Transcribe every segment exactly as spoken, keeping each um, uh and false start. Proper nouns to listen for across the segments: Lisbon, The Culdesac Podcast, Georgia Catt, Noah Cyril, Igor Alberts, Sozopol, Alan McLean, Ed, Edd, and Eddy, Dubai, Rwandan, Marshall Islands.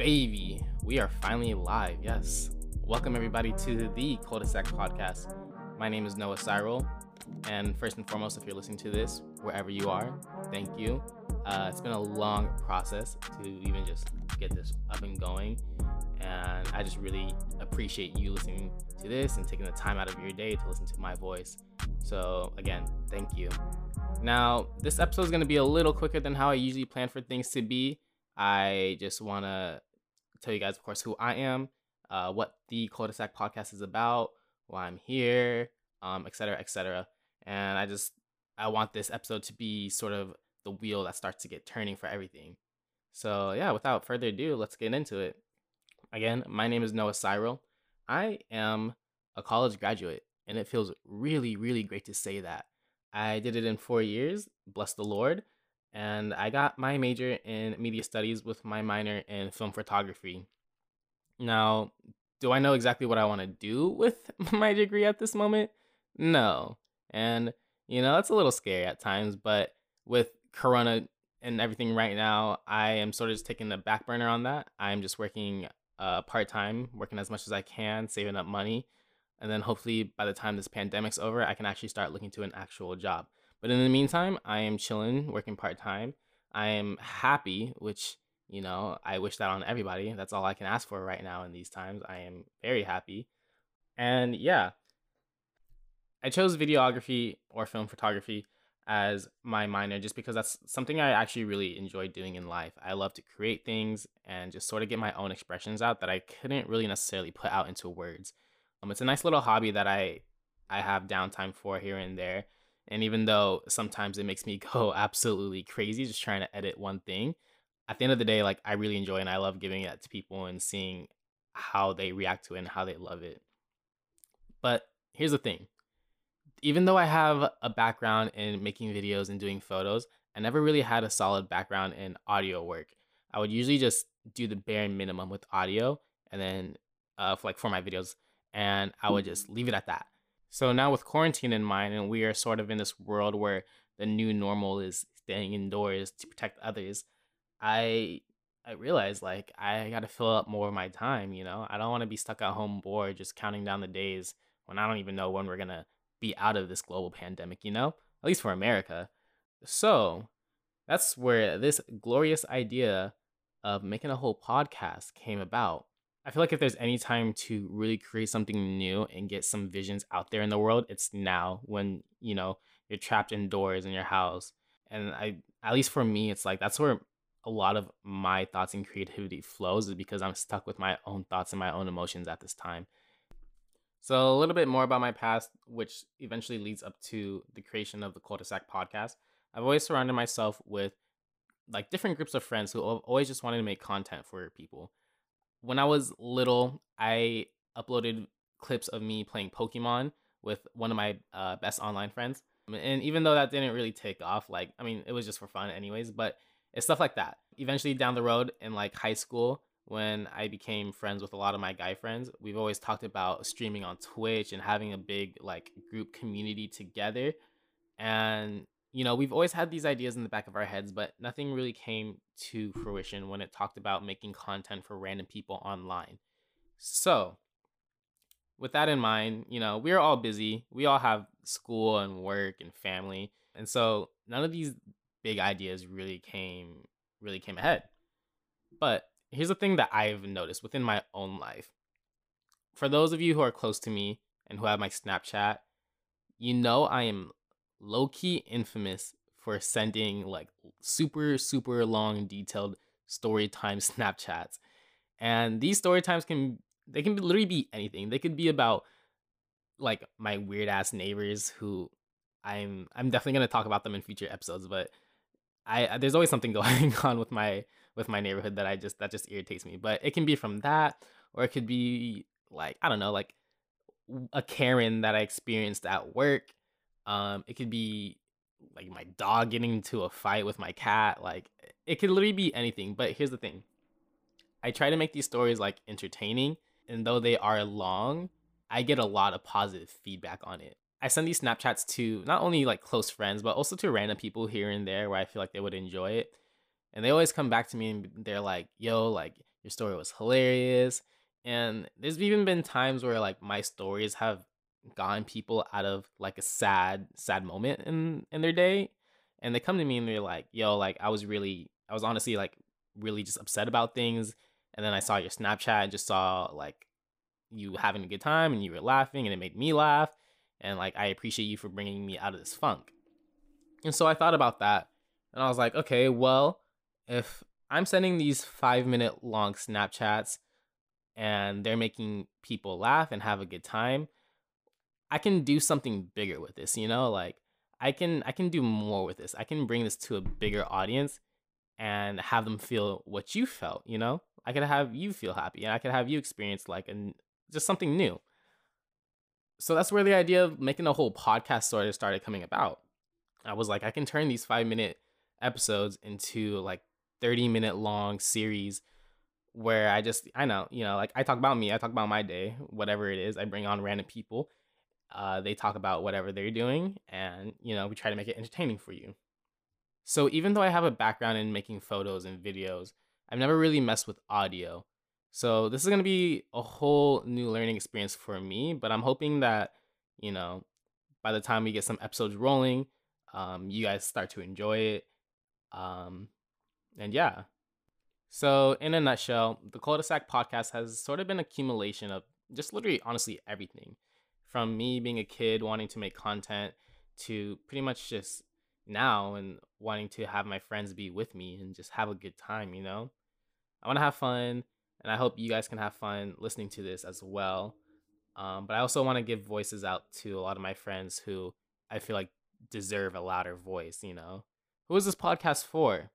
baby, we are finally live. Yes, welcome everybody to the Culdesac Podcast. My name is Noah Cyril, and first and foremost, if you're listening to this wherever you are, thank you. Uh, it's been a long process to even just get this up and going, and I just really appreciate you listening to this and taking the time out of your day to listen to my voice. So again, thank you. Now, this episode is going to be a little quicker than how I usually plan for things to be. I just want to tell you guys, of course, who I am, uh, what the Culdesac Podcast is about, why I'm here, um, et cetera, et cetera. And I just, I want this episode to be sort of the wheel that starts to get turning for everything. So yeah, without further ado, let's get into it. Again, my name is Noah Cyril. I am a college graduate, and it feels really, really great to say that. I did it in four years, bless the Lord, and I got my major in media studies with my minor in film photography. Now, do I know exactly what I want to do with my degree at this moment? No. And, you know, it's a little scary at times, but with Corona and everything right now, I am sort of just taking the back burner on that. I'm just working uh, part-time, working as much as I can, saving up money. And then hopefully by the time this pandemic's over, I can actually start looking to an actual job. But in the meantime, I am chilling, working part-time. I am happy, which, you know, I wish that on everybody. That's all I can ask for right now in these times. I am very happy. And yeah, I chose videography or film photography as my minor just because that's something I actually really enjoy doing in life. I love to create things and just sort of get my own expressions out that I couldn't really necessarily put out into words. Um, it's a nice little hobby that I, I have downtime for here and there. And even though sometimes it makes me go absolutely crazy just trying to edit one thing, at the end of the day, like, I really enjoy and I love giving it to people and seeing how they react to it and how they love it. But here's the thing. Even though I have a background in making videos and doing photos, I never really had a solid background in audio work. I would usually just do the bare minimum with audio and then uh, for, like for my videos. And I would just leave it at that. So now with quarantine in mind, and we are sort of in this world where the new normal is staying indoors to protect others, I I realized, like, I got to fill up more of my time, you know? I don't want to be stuck at home bored just counting down the days when I don't even know when we're going to be out of this global pandemic, you know? At least for America. So that's where this glorious idea of making a whole podcast came about. I feel like if there's any time to really create something new and get some visions out there in the world, it's now when, you know, you're trapped indoors in your house. And I, at least for me, it's like that's where a lot of my thoughts and creativity flows, is because I'm stuck with my own thoughts and my own emotions at this time. So a little bit more about my past, which eventually leads up to the creation of the Culdesac Podcast. I've always surrounded myself with like different groups of friends who have always just wanted to make content for people. When I was little, I uploaded clips of me playing Pokemon with one of my uh, best online friends. And even though that didn't really take off, like, I mean, it was just for fun anyways, but it's stuff like that. Eventually down the road in like high school, when I became friends with a lot of my guy friends, we've always talked about streaming on Twitch and having a big like group community together. And, you know, we've always had these ideas in the back of our heads, but nothing really came to fruition when it talked about making content for random people online. So with that in mind, you know, we're all busy. We all have school and work and family. And so none of these big ideas really came, really came ahead. But here's the thing that I've noticed within my own life. For those of you who are close to me and who have my Snapchat, you know I am low-key infamous for sending like super super long detailed story time Snapchats, and these story times can they can literally be anything. They could be about like my weird ass neighbors who I'm I'm definitely gonna talk about them in future episodes, but I there's always something going on with my with my neighborhood that I just that just irritates me. But it can be from that, or it could be like I don't know like a Karen that I experienced at work. Um, it could be like my dog getting into a fight with my cat. Like it could literally be anything. But here's the thing. I try to make these stories like entertaining, and though they are long, I get a lot of positive feedback on it. I send these Snapchats to not only like close friends, but also to random people here and there where I feel like they would enjoy it. And they always come back to me and they're like, yo, like Your story was hilarious. And there's even been times where like my stories have gotten people out of like a sad, sad moment in, in their day. And they come to me and they're like, yo, like I was really, I was honestly like really just upset about things. And then I saw your Snapchat and just saw like you having a good time and you were laughing and it made me laugh. And like, I appreciate you for bringing me out of this funk. And so I thought about that and I was like, okay, well, if I'm sending these five minute long Snapchats and they're making people laugh and have a good time, I can do something bigger with this, you know, like I can, I can do more with this. I can bring this to a bigger audience and have them feel what you felt, you know, I could have you feel happy and I could have you experience like an, just something new. So that's where the idea of making a whole podcast sort of started coming about. I was like, I can turn these five minute episodes into like thirty minute long series where I just, I know, you know, like I talk about me, I talk about my day, whatever it is. I bring on random people. Uh, they talk about whatever they're doing and, you know, we try to make it entertaining for you. So even though I have a background in making photos and videos, I've never really messed with audio. So this is going to be a whole new learning experience for me, but I'm hoping that, you know, by the time we get some episodes rolling, um, you guys start to enjoy it. Um, and yeah. So in a nutshell, the Culdesac Podcast has sort of been an accumulation of just literally, honestly, everything. From me being a kid wanting to make content to pretty much just now and wanting to have my friends be with me and just have a good time, you know? I want to have fun. And I hope you guys can have fun listening to this as well. Um, but I also want to give voices out to a lot of my friends who I feel like deserve a louder voice, you know? Who is this podcast for?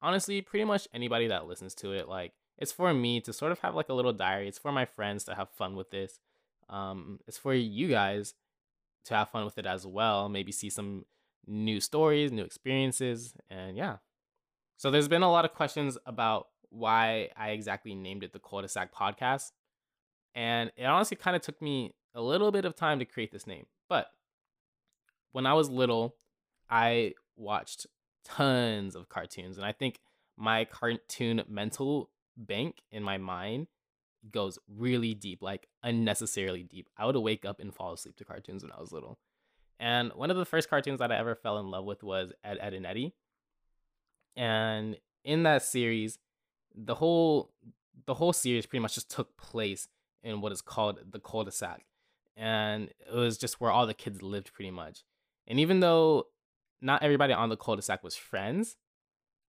Honestly, pretty much anybody that listens to it. Like, it's for me to sort of have like a little diary. It's for my friends to have fun with this. Um, it's for you guys to have fun with it as well. Maybe see some new stories, new experiences, and yeah. So there's been a lot of questions about why I exactly named it the Culdesac Podcast. And it honestly kind of took me a little bit of time to create this name. But when I was little, I watched tons of cartoons. And I think my cartoon mental bank in my mind goes really deep, like unnecessarily deep. I would wake up and fall asleep to cartoons when I was little. And one of the first cartoons that I ever fell in love with was Ed, Edd, and Eddy. And in that series, The whole the whole series pretty much just took place in what is called the cul-de-sac. And it was just where all the kids lived pretty much. And even though not everybody on the cul-de-sac was friends,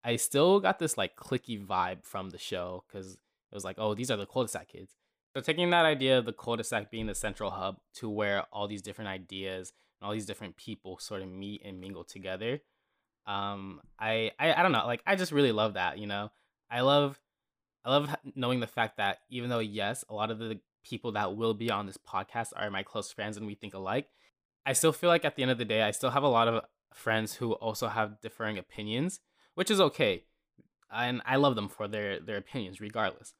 I still got this like cliquey vibe from the show because it was like, oh, these are the cul-de-sac kids. So taking that idea of the cul-de-sac being the central hub to where all these different ideas and all these different people sort of meet and mingle together. Um, I, I, I don't know, like I just really love that, you know? I love I love knowing the fact that even though, yes, a lot of the people that will be on this podcast are my close friends and we think alike, I still feel like at the end of the day, I still have a lot of friends who also have differing opinions, which is okay. And I love them for their, their opinions regardless.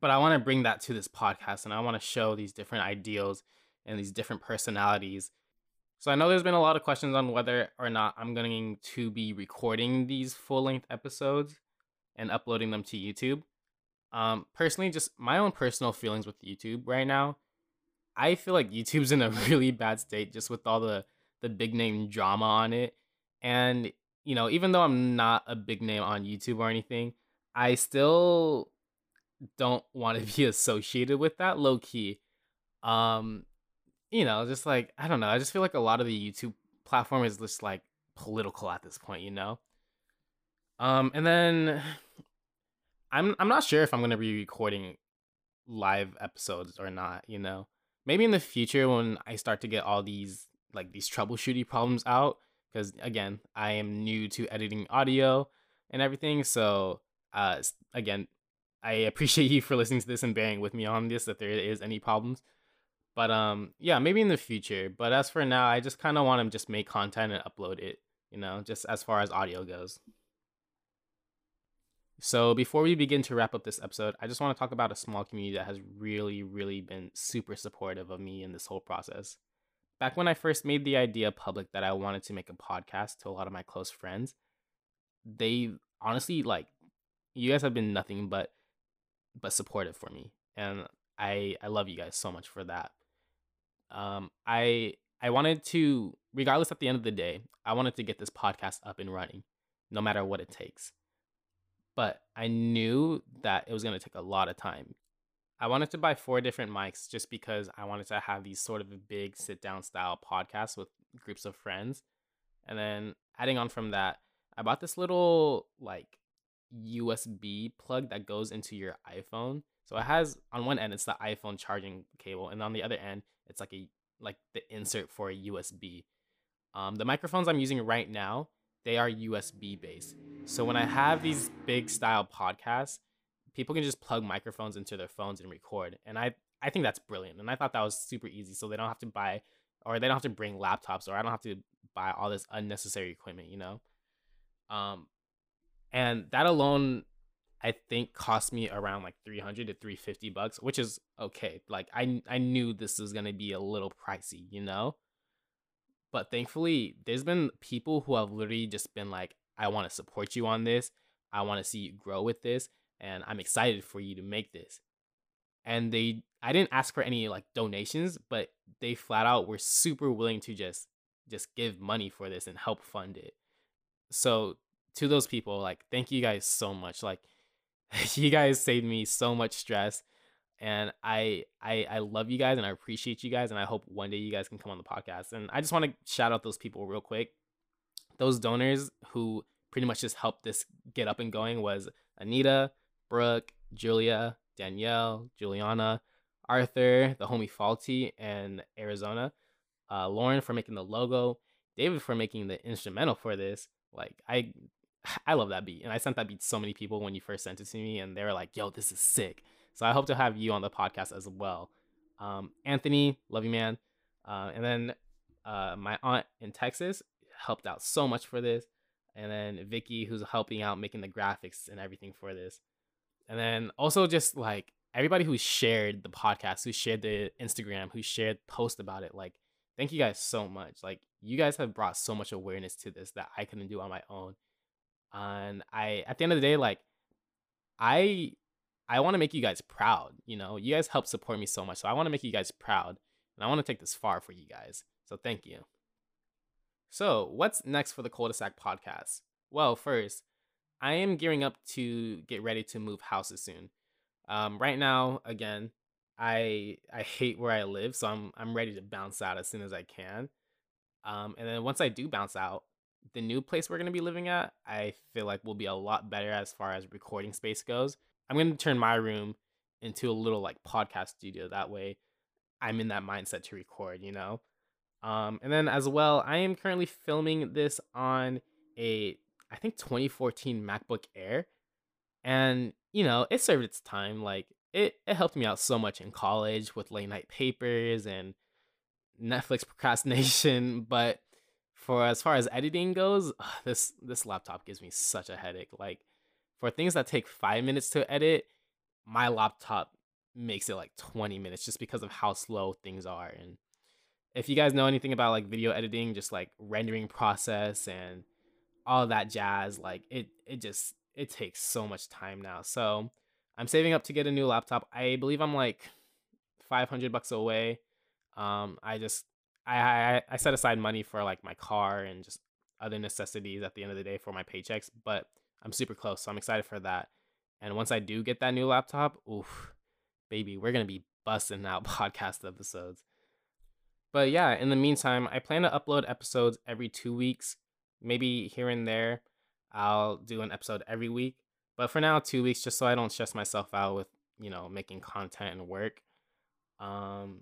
But I want to bring that to this podcast and I want to show these different ideals and these different personalities. So I know there's been a lot of questions on whether or not I'm going to be recording these full-length episodes and uploading them to YouTube. Um, personally, just my own personal feelings with YouTube right now. I feel like YouTube's in a really bad state just with all the, the big name drama on it. And, you know, even though I'm not a big name on YouTube or anything, I still don't want to be associated with that low key. Um, you know, just like, I don't know. I just feel like a lot of the YouTube platform is just like political at this point, you know? Um, and then I'm I'm not sure if I'm going to be recording live episodes or not, you know, maybe in the future when I start to get all these like these troubleshooting problems out, because, again, I am new to editing audio and everything. So, uh, again, I appreciate you for listening to this and bearing with me on this, if there is any problems. But um, yeah, maybe in the future. But as for now, I just kind of want to just make content and upload it, you know, just as far as audio goes. So before we begin to wrap up this episode, I just want to talk about a small community that has really, really been super supportive of me in this whole process. Back when I first made the idea public that I wanted to make a podcast to a lot of my close friends, they honestly, like, you guys have been nothing but but supportive for me. And I I love you guys so much for that. Um, I I wanted to, regardless, at the end of the day, I wanted to get this podcast up and running, no matter what it takes. But I knew that it was going to take a lot of time. I wanted to buy four different mics just because I wanted to have these sort of big sit-down style podcasts with groups of friends. And then adding on from that, I bought this little like U S B plug that goes into your iPhone. So it has, on one end, it's the iPhone charging cable, and on the other end, it's like a like the insert for a U S B. Um, the microphones I'm using right now, they are U S B based. So when I have these big style podcasts, people can just plug microphones into their phones and record. And I, I think that's brilliant. And I thought that was super easy. So they don't have to buy, or they don't have to bring laptops, or I don't have to buy all this unnecessary equipment, you know? Um, and that alone, I think cost me around like three hundred to three fifty bucks, which is okay. Like I, I knew this was going to be a little pricey, you know? But thankfully, there's been people who have literally just been like, I want to support you on this. I want to see you grow with this. And I'm excited for you to make this. And they, I didn't ask for any like donations, but they flat out were super willing to just, just give money for this and help fund it. So to those people, like, thank you guys so much. Like you guys saved me so much stress. And I, I I love you guys and I appreciate you guys. And I hope one day you guys can come on the podcast. And I just want to shout out those people real quick. Those donors who pretty much just helped this get up and going was Anita, Brooke, Julia, Danielle, Juliana, Arthur, the homie Faulty in Arizona, uh, Lauren for making the logo, David for making the instrumental for this. Like I I love that beat. And I sent that beat to so many people when you first sent it to me, and they were like, yo, this is sick. So I hope to have you on the podcast as well. Um, Anthony, love you, man. Uh, and then uh, my aunt in Texas helped out so much for this. And then Vicky, who's helping out making the graphics and everything for this. And then also just like everybody who shared the podcast, who shared the Instagram, who shared posts about it. Like, thank you guys so much. Like you guys have brought so much awareness to this that I couldn't do on my own. And I, at the end of the day, like I, I want to make you guys proud. You know, you guys help support me so much. So I want to make you guys proud, and I want to take this far for you guys. So thank you. So what's next for the Culdesac podcast? Well, first, I am gearing up to get ready to move houses soon. Um, right now, again, I I hate where I live, so I'm I'm ready to bounce out as soon as I can. Um, and then once I do bounce out, the new place we're gonna be living at, I feel like will be a lot better as far as recording space goes. I'm gonna turn my room into a little like podcast studio. That way, I'm in that mindset to record, you know. Um, and then as well, I am currently filming this on a, I think twenty fourteen MacBook Air, and you know, it served its time. Like it, it helped me out so much in college with late night papers and Netflix procrastination. But for as far as editing goes, ugh, this, this laptop gives me such a headache. Like for things that take five minutes to edit, my laptop makes it like twenty minutes just because of how slow things are. And if you guys know anything about like video editing, just like rendering process and all that jazz, like it it just it takes so much time now. So I'm saving up to get a new laptop. I believe I'm like five hundred bucks away. Um, I just I, I I set aside money for like my car and just other necessities at the end of the day for my paychecks, but I'm super close, so I'm excited for that. And once I do get that new laptop, oof, baby, we're gonna be busting out podcast episodes. But yeah, in the meantime, I plan to upload episodes every two weeks, maybe here and there. I'll do an episode every week, but for now, two weeks, just so I don't stress myself out with, you know, making content and work. Um,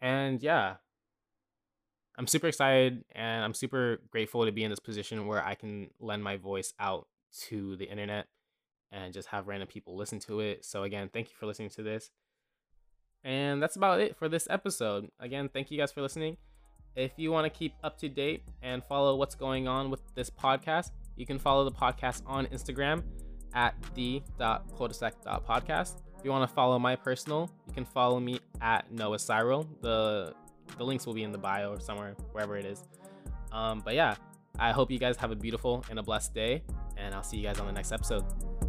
and yeah, I'm super excited, and I'm super grateful to be in this position where I can lend my voice out to the internet and just have random people listen to it. So again, thank you for listening to this. And that's about it for this episode. Again, thank you guys for listening. If you want to keep up to date and follow what's going on with this podcast, you can follow the podcast on Instagram at the dot culdesac dot podcast. If you want to follow my personal, you can follow me at Noah Cyril. The, the links will be in the bio or somewhere, wherever it is. Um, but yeah, I hope you guys have a beautiful and a blessed day, and I'll see you guys on the next episode.